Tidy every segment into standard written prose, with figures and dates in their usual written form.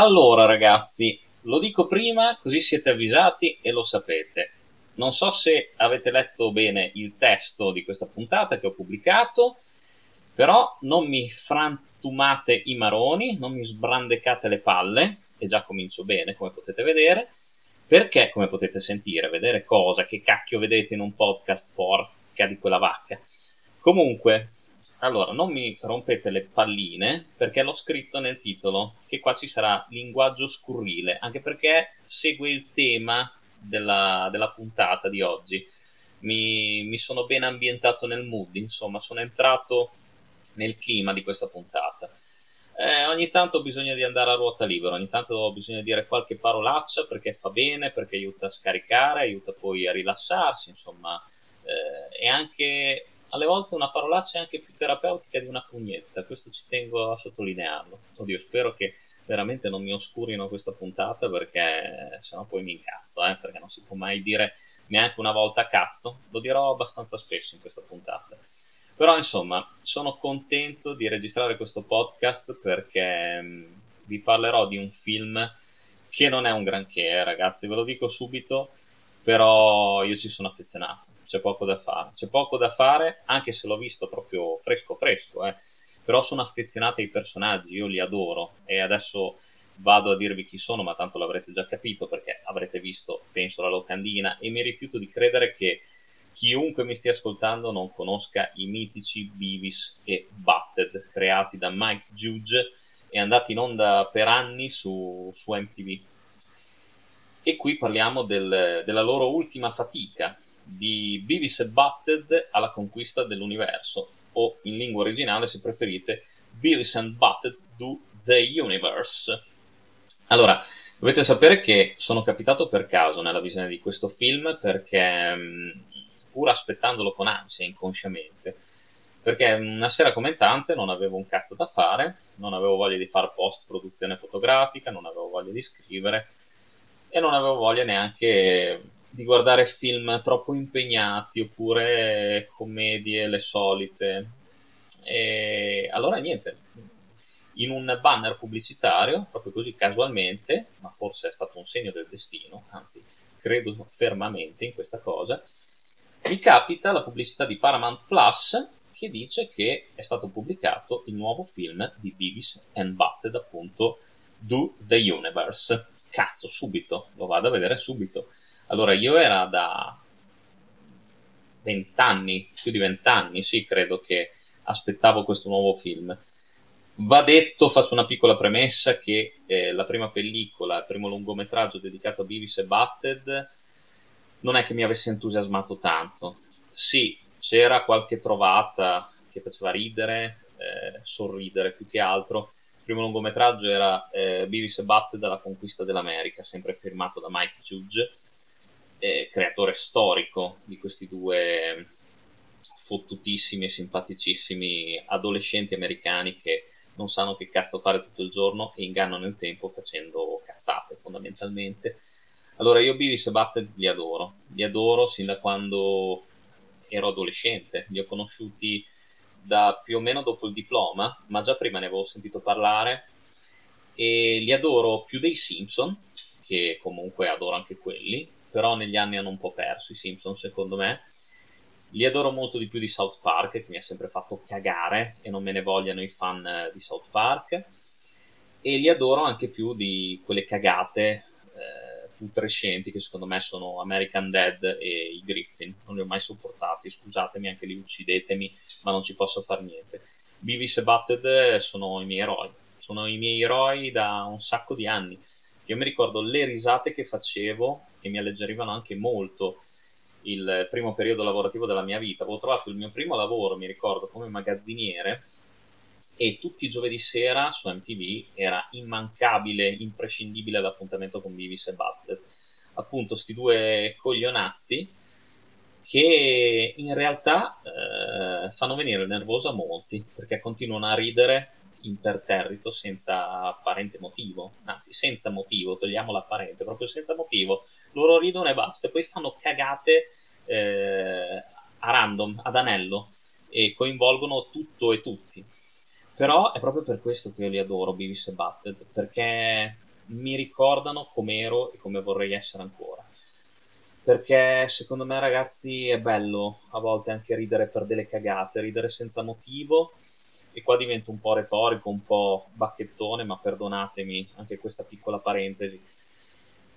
Allora ragazzi, lo dico prima così siete avvisati e lo sapete. Non so se avete letto bene il testo di questa puntata che ho pubblicato, però non mi frantumate i maroni, non mi sbrandecate le palle, e già comincio bene, come potete vedere, perché, come potete sentire, vedere cosa, che cacchio vedete in un podcast, porca di quella vacca. Comunque, allora, non mi rompete le palline, perché l'ho scritto nel titolo, che qua ci sarà linguaggio scurrile, anche perché segue il tema della puntata di oggi. Mi sono ben ambientato nel mood, insomma, sono entrato nel clima di questa puntata. Ogni tanto ho bisogno di andare a ruota libera, ogni tanto ho bisogno di dire qualche parolaccia perché fa bene, perché aiuta a scaricare, aiuta poi a rilassarsi, insomma, e anche alle volte una parolaccia è anche più terapeutica di una pugnetta, questo ci tengo a sottolinearlo. Oddio, spero che veramente non mi oscurino questa puntata, perché sennò poi mi incazzo, perché non si può mai dire neanche una volta cazzo, lo dirò abbastanza spesso in questa puntata. Però insomma, sono contento di registrare questo podcast perché vi parlerò di un film che non è un granché, ragazzi, ve lo dico subito, però io ci sono affezionato, c'è poco da fare, anche se l'ho visto proprio fresco, Però sono affezionato ai personaggi, io li adoro, e adesso vado a dirvi chi sono, ma tanto l'avrete già capito perché avrete visto, penso, la locandina, e mi rifiuto di credere che chiunque mi stia ascoltando non conosca i mitici Beavis e Butt-Head, creati da Mike Judge e andati in onda per anni su MTV. E qui parliamo della loro ultima fatica, di Beavis e Butt-Head alla conquista dell'universo, o in lingua originale, se preferite, Beavis and Butt-Head Do the Universe. Allora, dovete sapere che sono capitato per caso nella visione di questo film, perché pur aspettandolo con ansia, inconsciamente, perché una sera commentante non avevo un cazzo da fare, non avevo voglia di fare post-produzione fotografica, non avevo voglia di scrivere e non avevo voglia neanche di guardare film troppo impegnati oppure commedie le solite. E allora niente, in un banner pubblicitario, proprio così casualmente, ma forse è stato un segno del destino, anzi credo fermamente in questa cosa, mi capita la pubblicità di Paramount Plus che dice che è stato pubblicato il nuovo film di Beavis and Butt-Head, appunto, Do the Universe. Cazzo, subito, lo vado a vedere subito. Allora, io era da 20 anni, più di 20 anni, sì, credo, che aspettavo questo nuovo film. Va detto, faccio una piccola premessa, che la prima pellicola, il primo lungometraggio dedicato a Beavis e Butt-Head, non è che mi avesse entusiasmato tanto. Sì, c'era qualche trovata che faceva ridere, sorridere più che altro. Il primo lungometraggio era Beavis e Butt-Head alla conquista dell'America, sempre firmato da Mike Judge, creatore storico di questi due fottutissimi e simpaticissimi adolescenti americani che non sanno che cazzo fare tutto il giorno e ingannano il tempo facendo cazzate, fondamentalmente. Allora, io Beavis e Butt-Head li adoro sin da quando ero adolescente, li ho conosciuti da più o meno dopo il diploma, ma già prima ne avevo sentito parlare, e li adoro più dei Simpson, che comunque adoro anche quelli, però negli anni hanno un po' perso i Simpson, secondo me. Li adoro molto di più di South Park, che mi ha sempre fatto cagare, e non me ne vogliano i fan di South Park, e li adoro anche più di quelle cagate putrescenti che secondo me sono American Dad e i Griffin. Non li ho mai sopportati, scusatemi, anche lì uccidetemi, ma non ci posso far niente. Beavis e Butt-Head sono i miei eroi da un sacco di anni. Io mi ricordo le risate che facevo e mi alleggerivano anche molto il primo periodo lavorativo della mia vita. Avevo trovato il mio primo lavoro, mi ricordo, come magazziniere, e tutti i giovedì sera su MTV era immancabile, imprescindibile l'appuntamento con Beavis e Butt-Head. Appunto, sti due coglionazzi che in realtà fanno venire nervoso a molti, perché continuano a ridere imperterrito senza apparente motivo, anzi senza motivo, togliamo l'apparente, proprio senza motivo. Loro ridono e basta, e poi fanno cagate a random, ad anello, e coinvolgono tutto e tutti. Però è proprio per questo che io li adoro, Beavis e Butt-Head, perché mi ricordano com'ero e come vorrei essere ancora. Perché secondo me, ragazzi, è bello a volte anche ridere per delle cagate, ridere senza motivo. E qua divento un po' retorico, un po' bacchettone, ma perdonatemi anche questa piccola parentesi.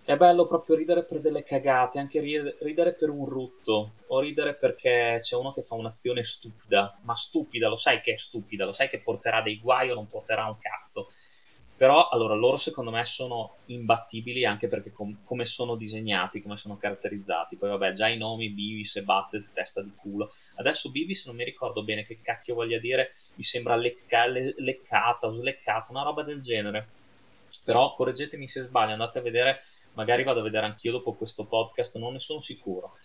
È bello proprio ridere per delle cagate, anche ridere per un rutto, o ridere perché c'è uno che fa un'azione stupida, ma stupida, lo sai che è stupida, lo sai che porterà dei guai o non porterà un cazzo. Però, allora, loro secondo me sono imbattibili anche perché come sono disegnati, come sono caratterizzati. Poi vabbè, già i nomi, Beavis e Butt-Head, testa di culo. Adesso Beavis non mi ricordo bene che cacchio voglia dire, mi sembra leccata o sleccata, una roba del genere. Però correggetemi se sbaglio, andate a vedere, magari vado a vedere anch'io dopo questo podcast, non ne sono sicuro.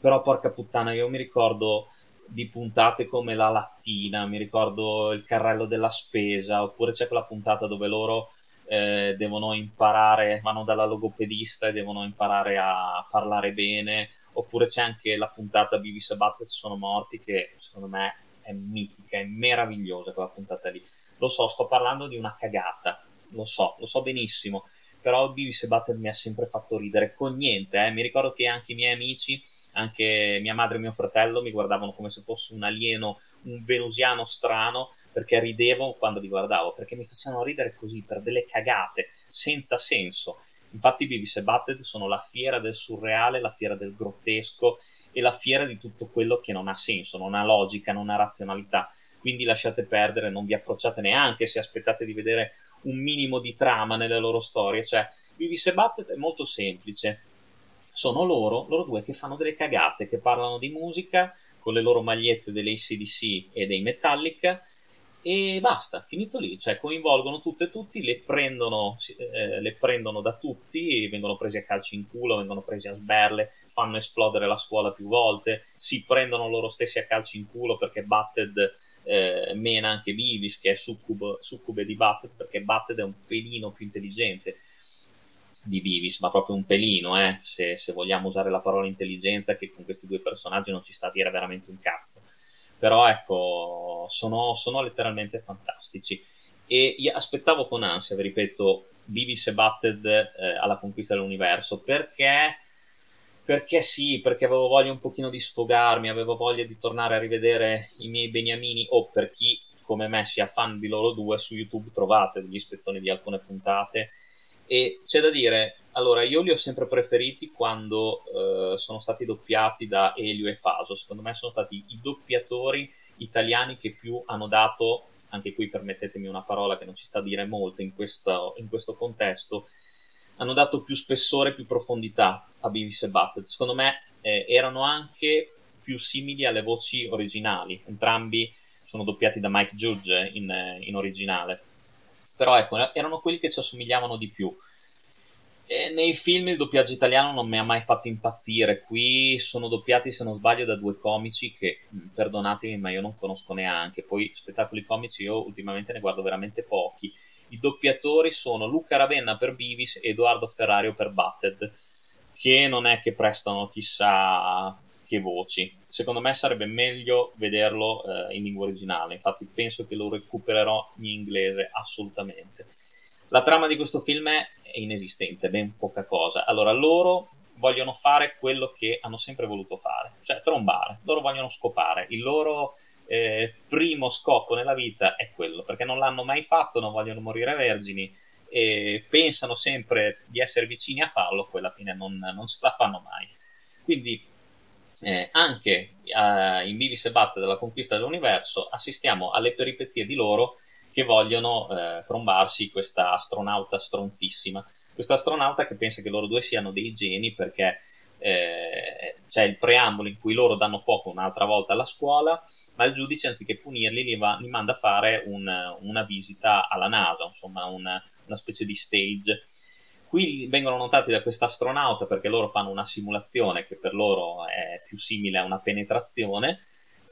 Però porca puttana, io mi ricordo di puntate come La Lattina, mi ricordo Il Carrello della Spesa, oppure c'è quella puntata dove loro devono imparare, vanno dalla logopedista e devono imparare a parlare bene, oppure c'è anche la puntata Beavis e Butt-Head sono morti, che secondo me è mitica, è meravigliosa quella puntata lì. Lo so, sto parlando di una cagata, lo so benissimo, però Beavis e Butt-Head mi ha sempre fatto ridere con niente, mi ricordo che anche i miei amici, anche mia madre e mio fratello mi guardavano come se fosse un alieno, un venusiano strano, perché ridevo quando li guardavo, perché mi facevano ridere così, per delle cagate, senza senso. Infatti Beavis e Butt-Head sono la fiera del surreale, la fiera del grottesco e la fiera di tutto quello che non ha senso, non ha logica, non ha razionalità. Quindi lasciate perdere, non vi approcciate neanche se aspettate di vedere un minimo di trama nelle loro storie. Cioè, Beavis e Butt-Head è molto semplice. Sono loro due che fanno delle cagate, che parlano di musica con le loro magliette delle AC/DC e dei Metallica e basta, finito lì. Cioè coinvolgono tutte e tutti, le prendono da tutti, vengono presi a calci in culo, vengono presi a sberle, fanno esplodere la scuola più volte, si prendono loro stessi a calci in culo perché Butt-Head mena anche Beavis, che è succube di Butt-Head, perché Butt-Head è un pelino più intelligente di Beavis, ma proprio un pelino, se vogliamo usare la parola intelligenza, che con questi due personaggi non ci sta a dire veramente un cazzo. Però ecco, sono letteralmente fantastici e io aspettavo con ansia, vi ripeto, Beavis e Butt-Head alla conquista dell'universo, perché sì, perché avevo voglia un pochino di sfogarmi, avevo voglia di tornare a rivedere i miei beniamini, o per chi come me sia fan di loro due, su YouTube trovate degli spezzoni di alcune puntate. E c'è da dire, allora, io li ho sempre preferiti quando sono stati doppiati da Elio e Faso. Secondo me sono stati i doppiatori italiani che più hanno dato, anche qui permettetemi una parola che non ci sta a dire molto in questo contesto, hanno dato più spessore, più profondità a Beavis e Butt-Head. Secondo me erano anche più simili alle voci originali, entrambi sono doppiati da Mike Judge in originale. Però ecco, erano quelli che ci assomigliavano di più. E nei film il doppiaggio italiano non mi ha mai fatto impazzire. Qui sono doppiati, se non sbaglio, da due comici che, perdonatemi, ma io non conosco neanche. Poi spettacoli comici io ultimamente ne guardo veramente pochi. I doppiatori sono Luca Ravenna per Beavis e Edoardo Ferrario per Butt-Head, che non è che prestano chissà che voci. Secondo me sarebbe meglio vederlo in lingua originale, infatti penso che lo recupererò in inglese assolutamente. La trama di questo film è inesistente, ben poca cosa. Allora, loro vogliono fare quello che hanno sempre voluto fare, cioè trombare, loro vogliono scopare, il loro primo scopo nella vita è quello, perché non l'hanno mai fatto, non vogliono morire vergini e pensano sempre di essere vicini a farlo, poi alla fine non ce la fanno mai. Quindi anche in Beavis e Butt-Head della conquista dell'universo assistiamo alle peripezie di loro che vogliono trombarsi questa astronauta stronzissima, questa astronauta che pensa che loro due siano dei geni, perché c'è il preambolo in cui loro danno fuoco un'altra volta alla scuola, ma il giudice anziché punirli li manda a fare una visita alla NASA, insomma una specie di stage. Qui vengono notati da questa astronauta perché loro fanno una simulazione che per loro è più simile a una penetrazione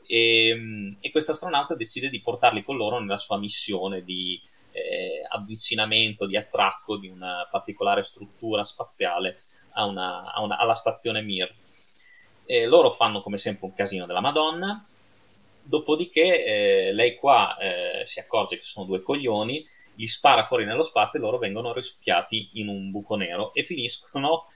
e questa astronauta decide di portarli con loro nella sua missione di avvicinamento, di attracco di una particolare struttura spaziale alla stazione Mir. E loro fanno come sempre un casino della Madonna, dopodiché lei qua si accorge che sono due coglioni gli spara fuori nello spazio e loro vengono risucchiati in un buco nero e finiscono,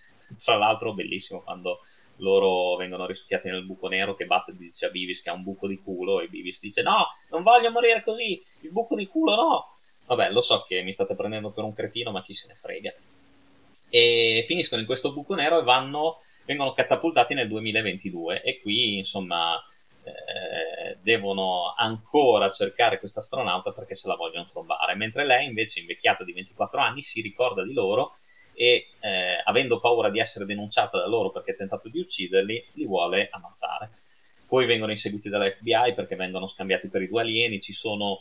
tra l'altro bellissimo quando loro vengono risucchiati nel buco nero che Butt dice a Beavis che ha un buco di culo e Beavis dice no, non voglio morire così, il buco di culo no. Vabbè, lo so che mi state prendendo per un cretino, ma chi se ne frega. E finiscono in questo buco nero e vengono catapultati nel 2022 e qui insomma devono ancora cercare questa astronauta perché se la vogliono trovare, mentre lei invece invecchiata di 24 anni si ricorda di loro e avendo paura di essere denunciata da loro perché ha tentato di ucciderli, li vuole ammazzare. Poi vengono inseguiti dall'FBI perché vengono scambiati per i due alieni, ci sono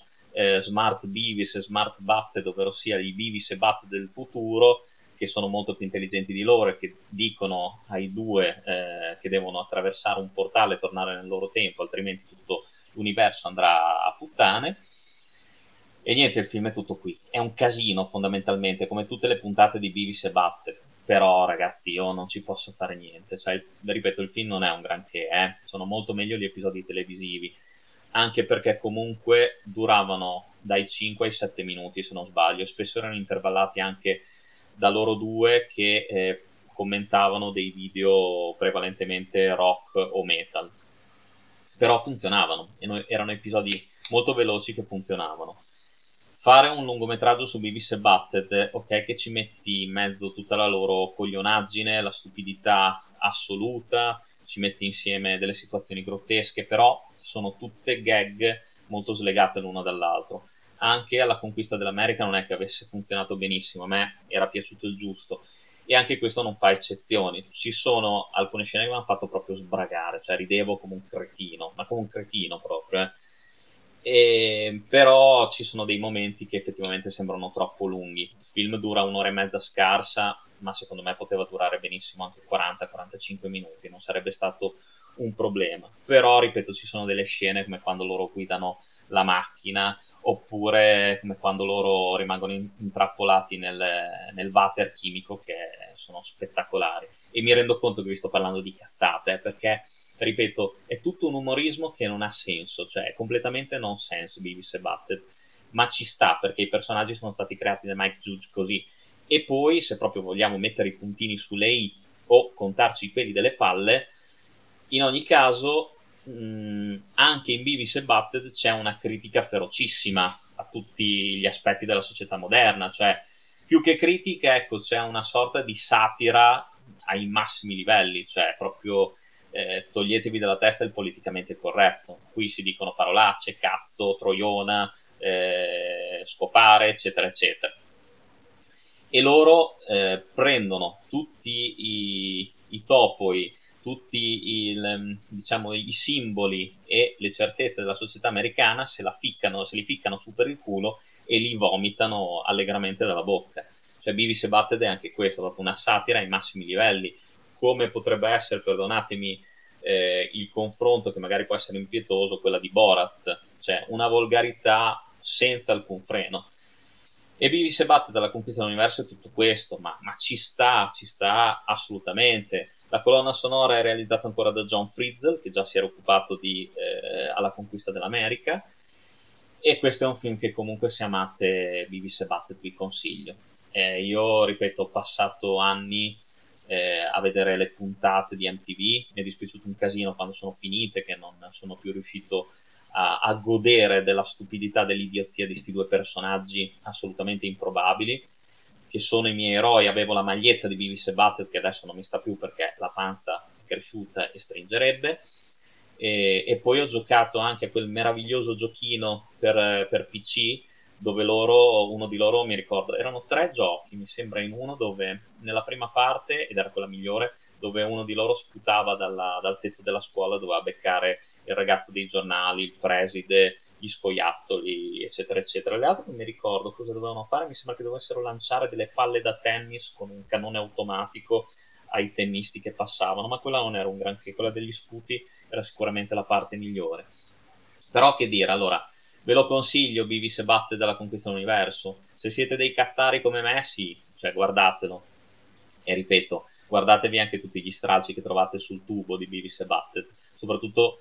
Smart Beavis e Smart Butt, ovvero sia i Beavis e Butt del futuro, che sono molto più intelligenti di loro e che dicono ai due che devono attraversare un portale e tornare nel loro tempo, altrimenti tutto l'universo andrà a puttane. E niente, il film è tutto qui. È un casino fondamentalmente, come tutte le puntate di Beavis e Butt-Head. Però ragazzi, io non ci posso fare niente. Cioè, ripeto, il film non è un granché, sono molto meglio gli episodi televisivi, anche perché comunque duravano dai 5 ai 7 minuti, se non sbaglio, e spesso erano intervallati anche da loro due che commentavano dei video prevalentemente rock o metal, però funzionavano, erano episodi molto veloci che funzionavano. Fare un lungometraggio su Beavis e Butt-Head, ok che ci metti in mezzo tutta la loro coglionaggine, la stupidità assoluta, ci metti insieme delle situazioni grottesche, però sono tutte gag molto slegate l'una dall'altro. Anche alla conquista dell'America non è che avesse funzionato benissimo, a me era piaciuto il giusto e anche questo non fa eccezioni. Ci sono alcune scene che mi hanno fatto proprio sbragare, cioè ridevo come un cretino, ma come un cretino proprio E, però ci sono dei momenti che effettivamente sembrano troppo lunghi. Il film dura un'ora e mezza scarsa, ma secondo me poteva durare benissimo anche 40-45 minuti, non sarebbe stato un problema. Però ripeto, ci sono delle scene come quando loro guidano la macchina, oppure come quando loro rimangono intrappolati nel water chimico, che sono spettacolari. E mi rendo conto che vi sto parlando di cazzate, perché, ripeto, è tutto un umorismo che non ha senso, cioè è completamente nonsense Beavis e Butt-Head, ma ci sta perché i personaggi sono stati creati da Mike Judge così. E poi, se proprio vogliamo mettere i puntini sulle i o contarci i peli delle palle, in ogni caso anche in Beavis e Butt-Head c'è una critica ferocissima a tutti gli aspetti della società moderna, cioè più che critica, ecco, c'è una sorta di satira ai massimi livelli, cioè proprio toglietevi dalla testa il politicamente corretto. Qui si dicono parolacce, cazzo, troiona, scopare, eccetera eccetera, e loro prendono tutti i topoi, tutti diciamo, i simboli e le certezze della società americana, se li ficcano su per il culo e li vomitano allegramente dalla bocca. Cioè Beavis e Butt-Head è anche questo, proprio una satira ai massimi livelli, come potrebbe essere, perdonatemi, il confronto che magari può essere impietoso, quella di Borat, cioè una volgarità senza alcun freno. E Beavis e Butt-Head dalla conquista dell'universo è tutto questo, ma ci sta assolutamente. La colonna sonora è realizzata ancora da John Friedle, che già si era occupato di alla conquista dell'America, e questo è un film che comunque, se amate Beavis e Butt-Head, vi consiglio. Io, ripeto, ho passato anni a vedere le puntate di MTV, mi è dispiaciuto un casino quando sono finite, che non sono più riuscito a godere della stupidità, dell'idiozia di sti due personaggi assolutamente improbabili, che sono i miei eroi. Avevo la maglietta di Beavis e Butt-Head, che adesso non mi sta più perché la panza è cresciuta e stringerebbe, e poi ho giocato anche a quel meraviglioso giochino per PC, dove uno di loro, mi ricordo, erano 3 giochi, mi sembra, in uno dove, nella prima parte, ed era quella migliore, dove uno di loro sputava dal tetto della scuola, doveva beccare il ragazzo dei giornali, il preside, gli scoiattoli, eccetera eccetera. Le altre non mi ricordo cosa dovevano fare, mi sembra che dovessero lanciare delle palle da tennis con un cannone automatico ai tennisti che passavano, ma quella non era un granché, quella degli sputi era sicuramente la parte migliore. Però che dire, allora, ve lo consiglio Beavis e Butt-Head dalla conquista dell'universo. Se siete dei cazzari come me, sì, cioè guardatelo. E ripeto, guardatevi anche tutti gli stralci che trovate sul tubo di Beavis e Butt-Head, soprattutto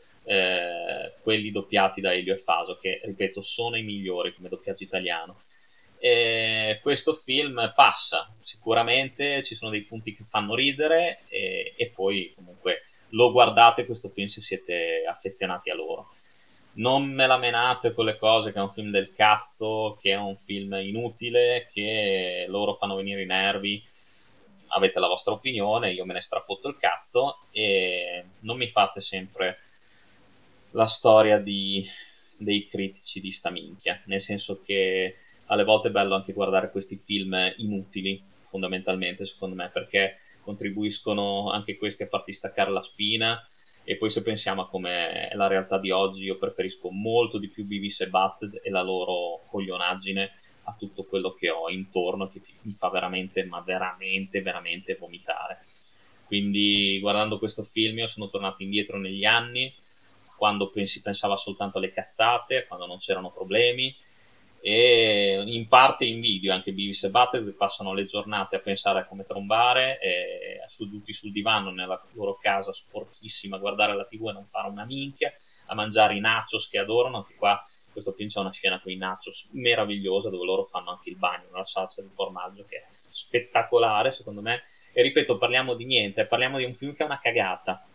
quelli doppiati da Elio e Faso, che, ripeto, sono i migliori come doppiaggio italiano. Questo film passa, sicuramente ci sono dei punti che fanno ridere e poi comunque lo guardate questo film se siete affezionati a loro. Non me la menate con le cose che è un film del cazzo, che è un film inutile, che loro fanno venire i nervi. Avete la vostra opinione, io me ne strafotto il cazzo e non mi fate sempre la storia dei critici di sta minchia, nel senso che alle volte è bello anche guardare questi film inutili, fondamentalmente, secondo me, perché contribuiscono anche questi a farti staccare la spina. E poi se pensiamo a come è la realtà di oggi, io preferisco molto di più Beavis e Butt-Head e la loro coglionaggine a tutto quello che ho intorno, che mi fa veramente, ma veramente, veramente vomitare. Quindi guardando questo film io sono tornato indietro negli anni, quando si pensava soltanto alle cazzate, quando non c'erano problemi, e in parte in video anche Beavis e Butt-Head passano le giornate a pensare a come trombare, seduti sul divano nella loro casa sporchissima a guardare la TV e non fare una minchia, a mangiare i nachos che adorano, che qua questo film c'è una scena con i nachos meravigliosa dove loro fanno anche il bagno nella salsa di formaggio, che è spettacolare secondo me. E ripeto, parliamo di niente, parliamo di un film che è una cagata,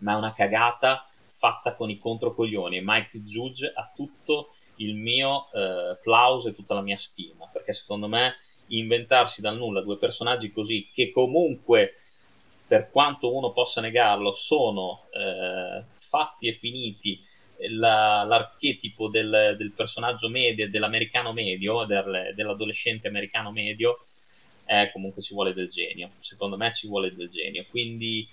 ma è una cagata fatta con i controcoglioni, e Mike Judge ha tutto il mio plauso e tutta la mia stima, perché secondo me inventarsi dal nulla due personaggi così, che comunque per quanto uno possa negarlo sono fatti e finiti l'archetipo del personaggio medio, dell'americano medio, dell'adolescente americano medio, comunque ci vuole del genio, secondo me ci vuole del genio. Quindi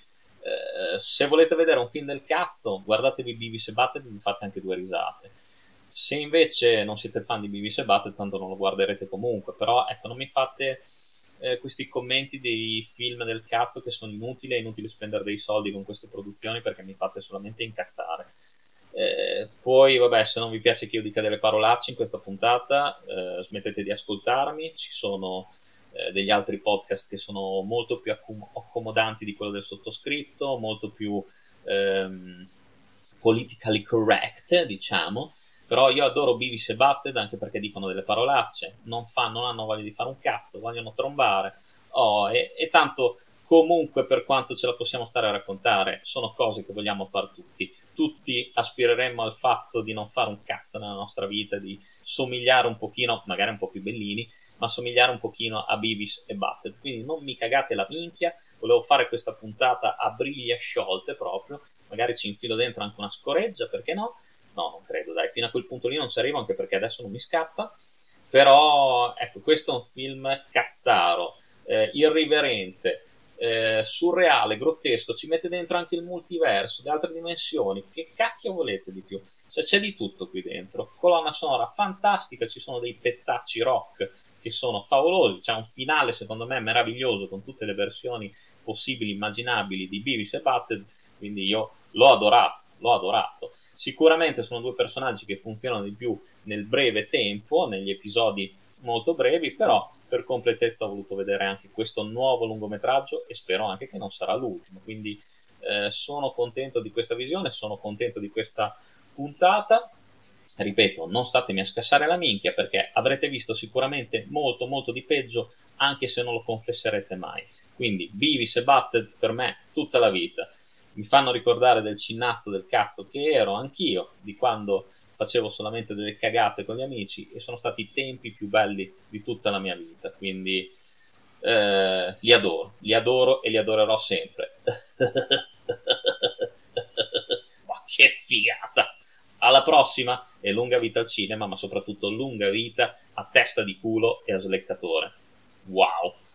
se volete vedere un film del cazzo guardatevi Beavis e Butt-Head, vi fate anche due risate. Se invece non siete fan di Beavis e Butt-Head, tanto non lo guarderete comunque. Però ecco, non mi fate questi commenti dei film del cazzo che sono inutili, è inutile spendere dei soldi con queste produzioni perché mi fate solamente incazzare. Poi vabbè, se non vi piace che io dica delle parolacce in questa puntata, smettete di ascoltarmi. Ci sono degli altri podcast che sono molto più accomodanti di quello del sottoscritto, molto più politically correct, diciamo. Però io adoro Beavis e Butt-Head anche perché dicono delle parolacce, non hanno voglia di fare un cazzo, vogliono trombare, e tanto comunque per quanto ce la possiamo stare a raccontare, sono cose che vogliamo fare tutti. Tutti aspireremmo al fatto di non fare un cazzo nella nostra vita, di somigliare un pochino, magari un po' più bellini, ma somigliare un pochino a Beavis e Butt-Head. Quindi non mi cagate la minchia, volevo fare questa puntata a briglie sciolte proprio, magari ci infilo dentro anche una scoreggia, perché no? No, non credo, dai, fino a quel punto lì non ci arrivo, anche perché adesso non mi scappa. Però, ecco, questo è un film cazzaro, irriverente, surreale, grottesco, ci mette dentro anche il multiverso, le altre dimensioni, che cacchio volete di più? Cioè c'è di tutto qui dentro, colonna sonora fantastica, ci sono dei pezzacci rock che sono favolosi, c'è un finale secondo me meraviglioso con tutte le versioni possibili, immaginabili di Beavis e Butt-Head, quindi io l'ho adorato. Sicuramente sono due personaggi che funzionano di più nel breve tempo, negli episodi molto brevi, però per completezza ho voluto vedere anche questo nuovo lungometraggio e spero anche che non sarà l'ultimo. Quindi sono contento di questa visione, sono contento di questa puntata. Ripeto, non statemi a scassare la minchia, perché avrete visto sicuramente molto molto di peggio, anche se non lo confesserete mai. Quindi Beavis e Butt-Head per me tutta la vita. Mi fanno ricordare del cinnazzo del cazzo che ero anch'io, di quando facevo solamente delle cagate con gli amici, e sono stati i tempi più belli di tutta la mia vita. Quindi li adoro e li adorerò sempre. Ma che figata! Alla prossima, e lunga vita al cinema, ma soprattutto lunga vita a testa di culo e a sleccatore. Wow!